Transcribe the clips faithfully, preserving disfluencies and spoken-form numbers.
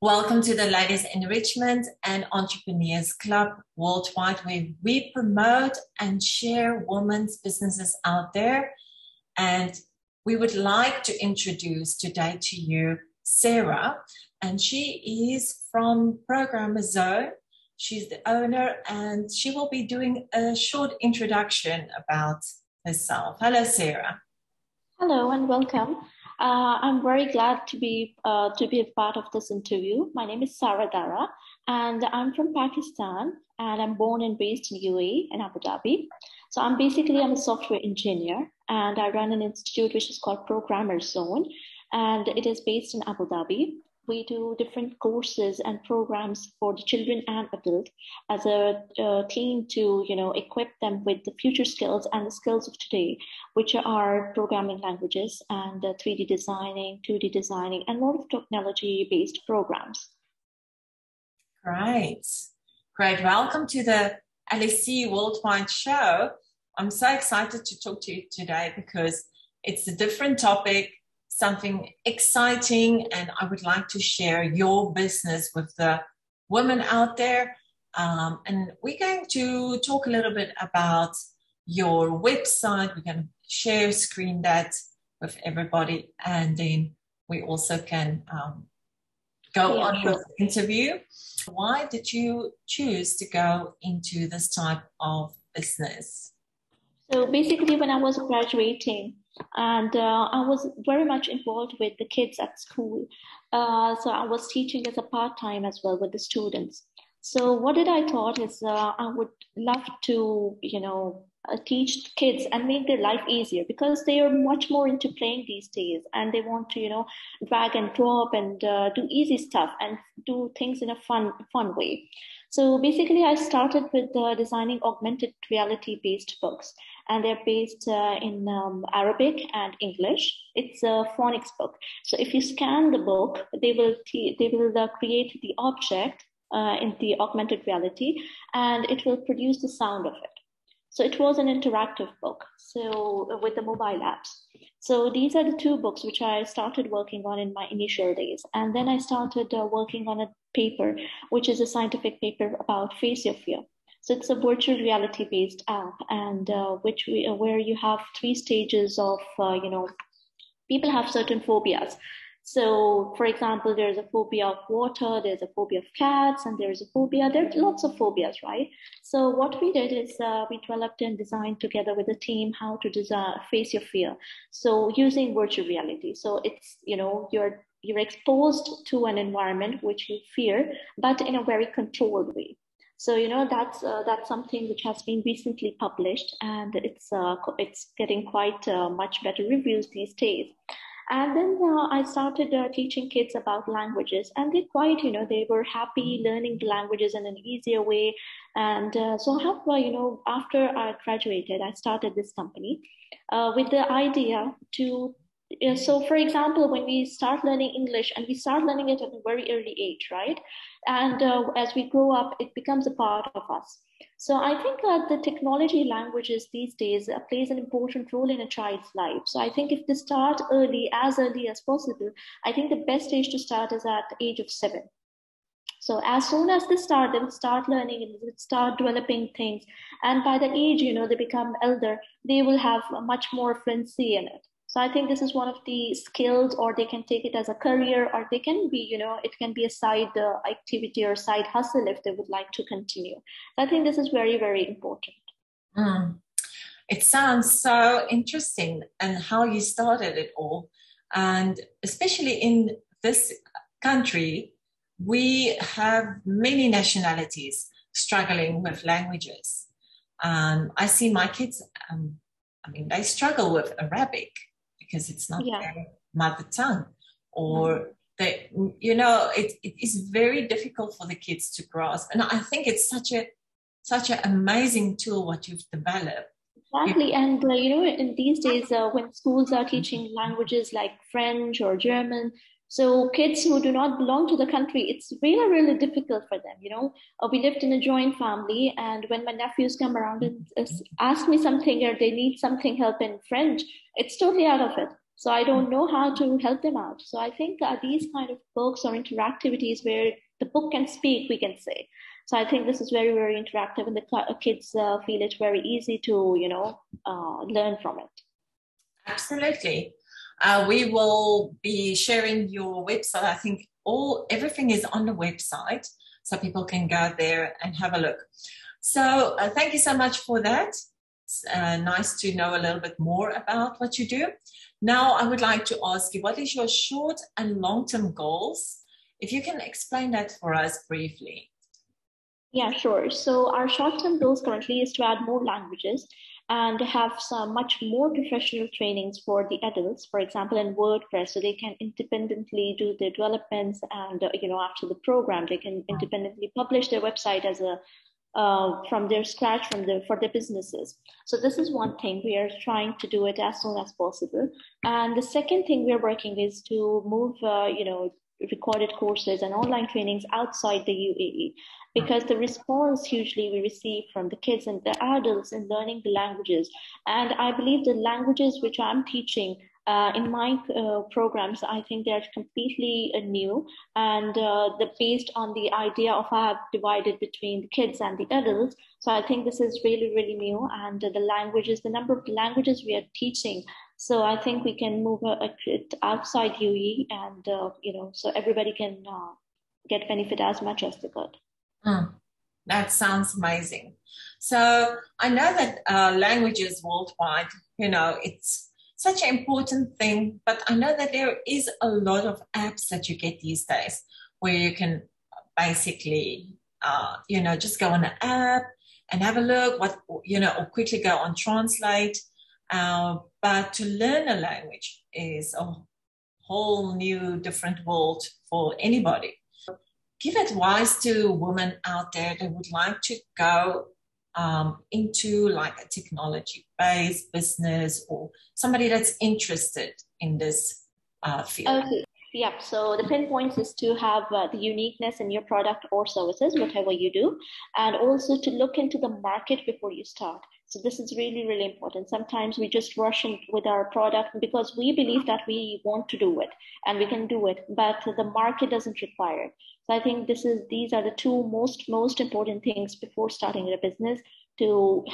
Welcome to the Ladies Enrichment and Entrepreneurs Club Worldwide, where we promote and share women's businesses out there. And we would like to introduce today to you Sarah, and she is from Programmer Zone. She's the owner, and she will be doing a short introduction about herself. Hello, Sarah. Hello and welcome. Uh, I'm very glad to be uh, to be a part of this interview. My name is Sarah Dara, and I'm from Pakistan, and I'm born and based in U A E and Abu Dhabi. So I'm basically I'm a software engineer, and I run an institute which is called Programmer Zone, and it is based in Abu Dhabi. We do different courses and programs for the children and adults as a uh, team to, you know, equip them with the future skills and the skills of today, which are programming languages and uh, three D designing, two D designing, and a lot of technology-based programs. Great. Great. Welcome to the L S E Worldwide Show. I'm so excited to talk to you today because it's a different topic, something exciting, and I would like to share your business with the women out there. Um, and we're going to talk a little bit about your website. We're going to share screen that with everybody, and then we also can um, go yeah. on with the interview. Why did you choose to go into this type of business? So basically, when I was graduating, and uh, I was very much involved with the kids at school. Uh, so I was teaching as a part-time as well with the students. So what did I thought is uh, I would love to, you know, uh, teach kids and make their life easier, because they are much more into playing these days, and they want to, you know, drag and drop and uh, do easy stuff and do things in a fun, fun way. So basically, I started with uh, designing augmented reality-based books, and they're based uh, in um, Arabic and English. It's a phonics book. So if you scan the book, they will they will uh, create the object uh, in the augmented reality, and it will produce the sound of it. So it was an interactive book, so with the mobile apps. So these are the two books which I started working on in my initial days. And then I started uh, working on a paper, which is a scientific paper about phasiophobia. So it's a virtual reality-based app, and uh, which we, uh, where you have three stages of, uh, you know, people have certain phobias. So, for example, there's a phobia of water, there's a phobia of cats, and there's a phobia. There's lots of phobias, right? So what we did is uh, we developed and designed together with the team how to design, face your fear. So using virtual reality. So it's, you know, you're, you're exposed to an environment which you fear, but in a very controlled way. So, you know, that's uh, that's something which has been recently published, and it's, uh, it's getting quite uh, much better reviews these days. And then uh, I started uh, teaching kids about languages, and they quite, you know, they were happy learning the languages in an easier way. And uh, so, how, well, you know, after I graduated, I started this company uh, with the idea to, you know, so for example, when we start learning English, and we start learning it at a very early age, right? And uh, as we grow up, it becomes a part of us. So I think that the technology languages these days uh, plays an important role in a child's life. So I think if they start early, as early as possible, I think the best age to start is at the age of seven. So as soon as they start, they will start learning and they will start developing things. And by the age, you know, they become elder, they will have much more fluency in it. So I think this is one of the skills, or they can take it as a career, or they can be, you know, it can be a side uh, activity or side hustle if they would like to continue. So I think this is very, very important. Mm. It sounds so interesting, and how you started it all. And especially in this country, we have many nationalities struggling with languages. Um, I see my kids, um, I mean, they struggle with Arabic, because it's not yeah. their mother tongue, or they, you know, it, it is very difficult for the kids to grasp. And I think it's such a, such an amazing tool what you've developed. Exactly, and uh, you know, in these days uh, when schools are teaching languages like French or German, so kids who do not belong to the country, it's really, really difficult for them, you know. Uh, we lived in a joint family, and when my nephews come around and uh, ask me something, or they need something help in French, it's totally out of it. So I don't know how to help them out. So I think uh, these kind of books or interactivities where the book can speak, we can say. So I think this is very, very interactive, and the kids uh, feel it's very easy to, you know, uh, learn from it. Absolutely. Uh, we will be sharing your website. I think all everything is on the website, so people can go there and have a look. So uh, thank you so much for that. It's uh, nice to know a little bit more about what you do. Now I would like to ask you, what is your short and long-term goals? If you can explain that for us briefly. Yeah, sure. So our short-term goals currently is to add more languages and have some much more professional trainings for the adults, for example, in WordPress, so they can independently do their developments, and, you know, after the program, they can independently publish their website as a Uh, from their scratch from the for their businesses. So this is one thing we are trying to do it as soon as possible. And the second thing we are working is to move, uh, you know, recorded courses and online trainings outside the U A E, because the response hugely we receive from the kids and the adults in learning the languages. And I believe the languages which I'm teaching Uh, in my uh, programs, I think they're completely uh, new, and uh, the, based on the idea of I have divided between the kids and the adults. So I think this is really, really new, and uh, the languages, the number of languages we are teaching. So I think we can move uh, it outside U A E, and, uh, you know, so everybody can uh, get benefit as much as they could. Mm, that sounds amazing. So I know that uh, languages worldwide, you know, it's such an important thing, but I know that there is a lot of apps that you get these days where you can basically, uh, you know, just go on an app and have a look, what you know, or quickly go on Translate. Uh, but to learn a language is a whole new different world for anybody. Give advice to women out there that would like to go Um, into like a technology-based business, or somebody that's interested in this uh, field. Okay. Yep. So the pinpoints is to have uh, the uniqueness in your product or services, whatever you do, and also to look into the market before you start. So this is really, really important. Sometimes we just rush in with our product because we believe that we want to do it and we can do it, but the market doesn't require it. So I think this is these are the two most, most important things before starting a business, to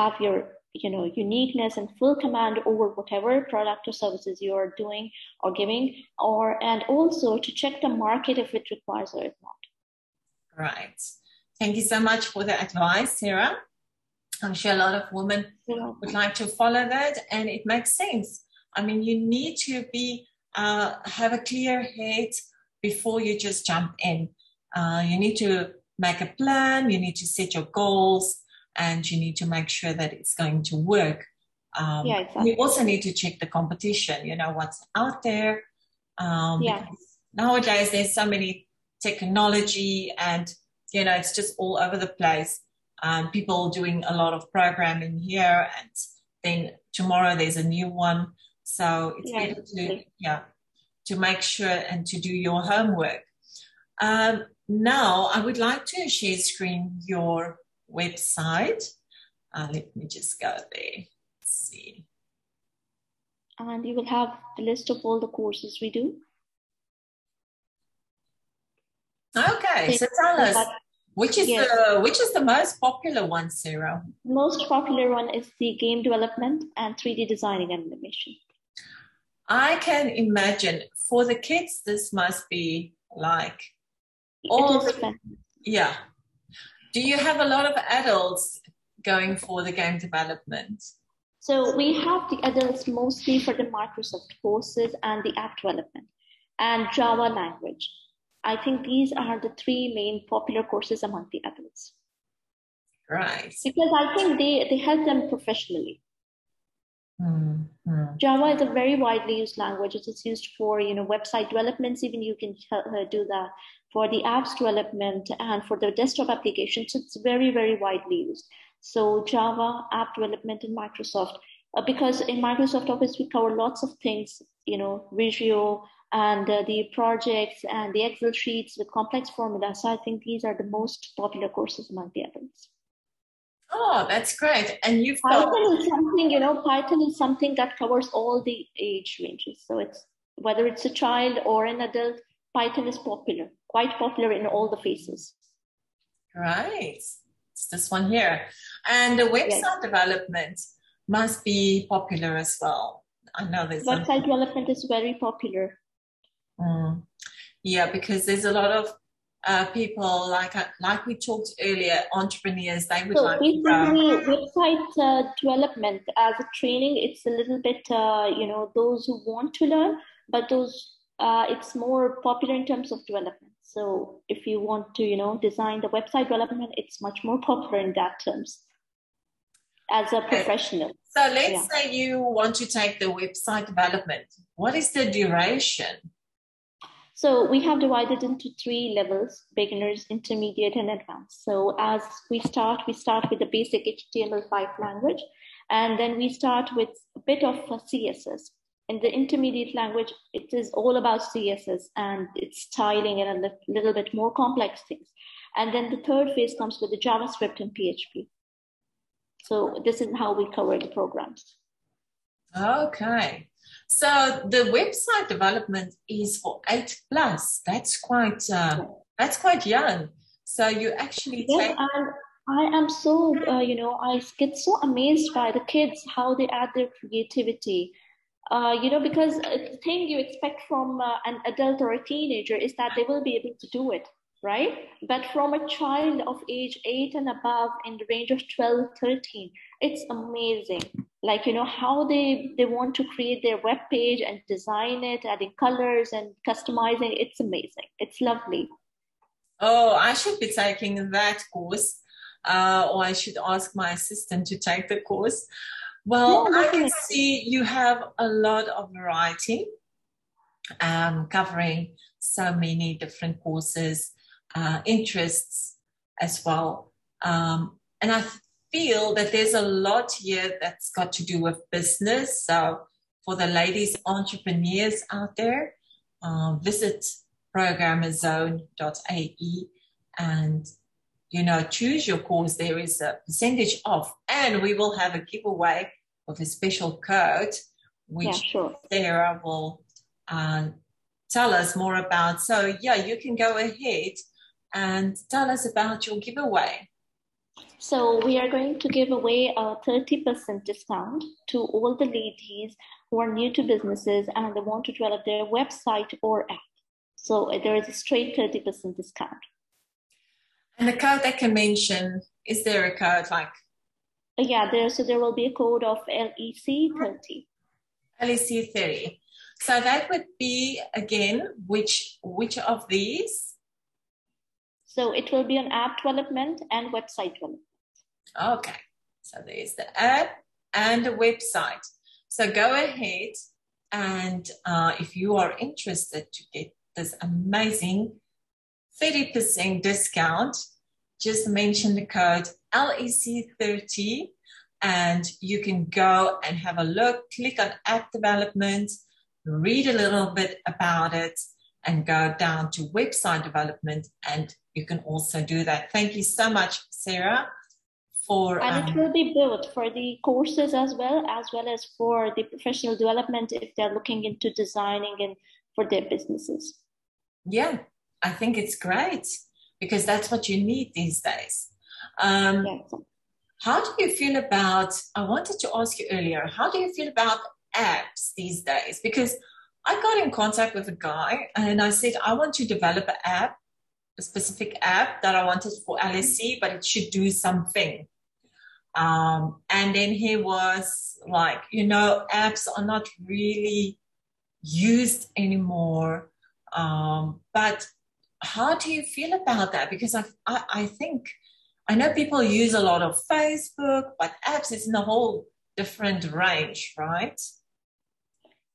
have your you know, uniqueness and full command over whatever product or services you are doing or giving, or and also to check the market if it requires or if not. Right. Thank you so much for the advice, Sarah. I'm sure a lot of women would like to follow that, and it makes sense. I mean, you need to be uh, have a clear head before you just jump in. Uh, you need to make a plan, you need to set your goals, and you need to make sure that it's going to work. Um, yeah, exactly. You also need to check the competition, you know, what's out there. Um, yeah. Nowadays, there's so many technology, and, you know, it's just all over the place. Um, people doing a lot of programming here, and then tomorrow there's a new one. So it's yeah, better to, yeah, to make sure and to do your homework. Um, now I would like to share screen your website. Uh, let me just go there. Let's see. And you will have the list of all the courses we do. Okay, so tell us. Which is, yes. the, which is the most popular one, Sarah? Most popular one is the game development and three D designing and animation. I can imagine for the kids, this must be like all the, yeah. Do you have a lot of adults going for the game development? So we have the adults mostly for the Microsoft courses and the app development and Java language. I think these are the three main popular courses among the adults. Right. Because I think they, they help them professionally. Mm-hmm. Java is a very widely used language. It is used for, you know, website developments. Even you can do that for the apps development and for the desktop applications. It's very, very widely used. So Java, app development in Microsoft. Uh, because in Microsoft Office, we cover lots of things, you know, Visio, and uh, the projects and the Excel sheets with complex formulas. So I think these are the most popular courses among the adults. Oh, that's great. And you've got Python is something, you know, Python is something that covers all the age ranges. So it's whether it's a child or an adult, Python is popular, quite popular in all the phases. Right. It's this one here. And the website yes. development must be popular as well. I know there's website something. development is very popular. Mm. Yeah, because there's a lot of uh, people like like we talked earlier, entrepreneurs. They would so like to website uh, development as a training. It's a little bit, uh, you know, those who want to learn, but those uh, it's more popular in terms of development. So if you want to, you know, design the website development, it's much more popular in that terms. As a professional. So let's yeah. say you want to take the website development. What is the duration? So we have divided into three levels, beginners, intermediate, and advanced. So as we start, we start with the basic H T M L five language, and then we start with a bit of C S S. In the intermediate language, it is all about C S S and its styling and a little bit more complex things. And then the third phase comes with the JavaScript and P H P. So this is how we cover the programs. Okay. So the website development is for eight plus. That's quite, uh, that's quite young. So you actually yes, take... And I am so, uh, you know, I get so amazed by the kids, how they add their creativity. Uh, you know, because the thing you expect from uh, an adult or a teenager is that they will be able to do it. Right? But from a child of age eight and above in the range of twelve, thirteen, it's amazing. Like, you know, how they, they want to create their web page and design it, adding colors and customizing. It's amazing. It's lovely. Oh, I should be taking that course. Uh, or I should ask my assistant to take the course. Well, yeah, I can definitely. see you have a lot of variety um, covering so many different courses. Uh, interests as well. Um, and I feel that there's a lot here that's got to do with business. So for the ladies entrepreneurs out there, uh, visit programmer zone dot A E and, you know, choose your course. There is a percentage off, and we will have a giveaway of a special code, which yeah, sure. Sarah will uh, tell us more about. So yeah, you can go ahead and tell us about your giveaway. So we are going to give away a thirty percent discount to all the ladies who are new to businesses and they want to develop their website or app. So there is a straight thirty percent discount. And the code I can mention, is there a code like? Yeah, there. So there will be a code of L E C thirty. L E C thirty. So that would be, again, which which of these? So it will be on app development and website development. Okay, so there is the app and the website. So go ahead and uh, if you are interested to get this amazing thirty percent discount, just mention the code L E C thirty and you can go and have a look, click on app development, read a little bit about it, and go down to website development, and you can also do that. Thank you so much, Sarah, for and um, it will be built for the courses as well, as well as for the professional development if they're looking into designing and for their businesses. Yeah, I think it's great because that's what you need these days. Um, yes. How do you feel about, I wanted to ask you earlier, how do you feel about apps these days? Because I got in contact with a guy and I said, I want to develop an app, a specific app that I wanted for L S E, but it should do something. Um, and then he was like, you know, apps are not really used anymore. Um, but how do you feel about that? Because I, I, I think, I know people use a lot of Facebook, but apps is in a whole different range, right?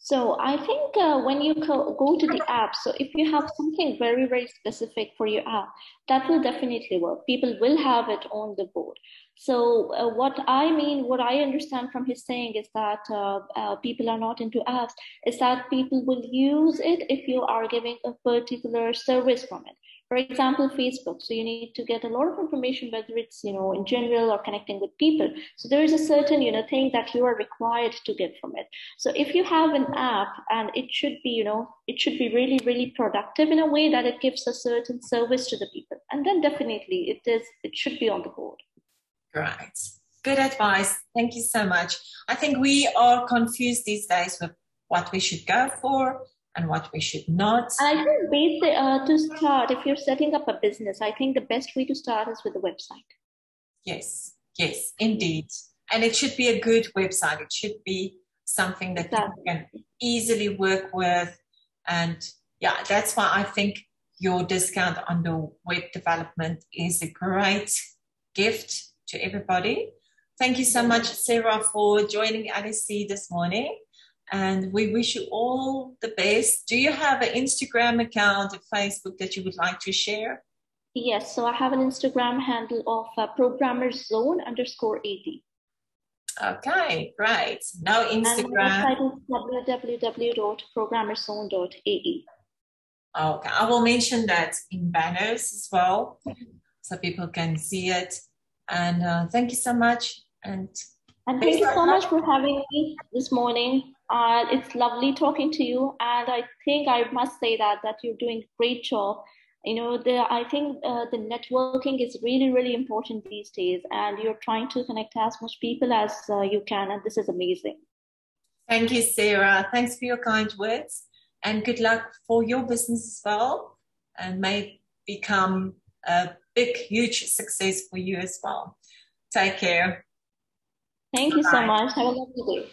So I think uh, when you go to the app, so if you have something very, very specific for your app, that will definitely work. People will have it on the board. So uh, what I mean, what I understand from his saying is that uh, uh, people are not into apps, is that people will use it if you are giving a particular service from it. For example, Facebook. So you need to get a lot of information, whether it's, you know, in general or connecting with people. So there is a certain, you know, thing that you are required to get from it. So if you have an app, and it should be, you know, it should be really, really productive in a way that it gives a certain service to the people. And then definitely it is, it should be on the board. Right. Good advice. Thank you so much. I think we are confused these days with what we should go for and what we should not. I think basically, uh, to start, if you're setting up a business, I think the best way to start is with a website. Yes, yes, indeed. And it should be a good website. It should be something that exactly. you can easily work with. And yeah, that's why I think your discount on the web development is a great gift to everybody. Thank you so much, Sarah, for joining L S E this morning. And we wish you all the best. Do you have an Instagram account, a Facebook that you would like to share? Yes, so I have an Instagram handle of uh, Programmer Zone underscore ad. Okay, great. Now Instagram. w w w dot programmer zone dot a e. Okay, I will mention that in banners as well, so people can see it. And uh, thank you so much. And And thank you so much for having me this morning. Uh, it's lovely talking to you. And I think I must say that, that you're doing a great job. You know, the, I think uh, the networking is really, really important these days. And you're trying to connect as much people as uh, you can. And this is amazing. Thank you, Sarah. Thanks for your kind words. And good luck for your business as well. And may it become a big, huge success for you as well. Take care. Thank you so much. Have a lovely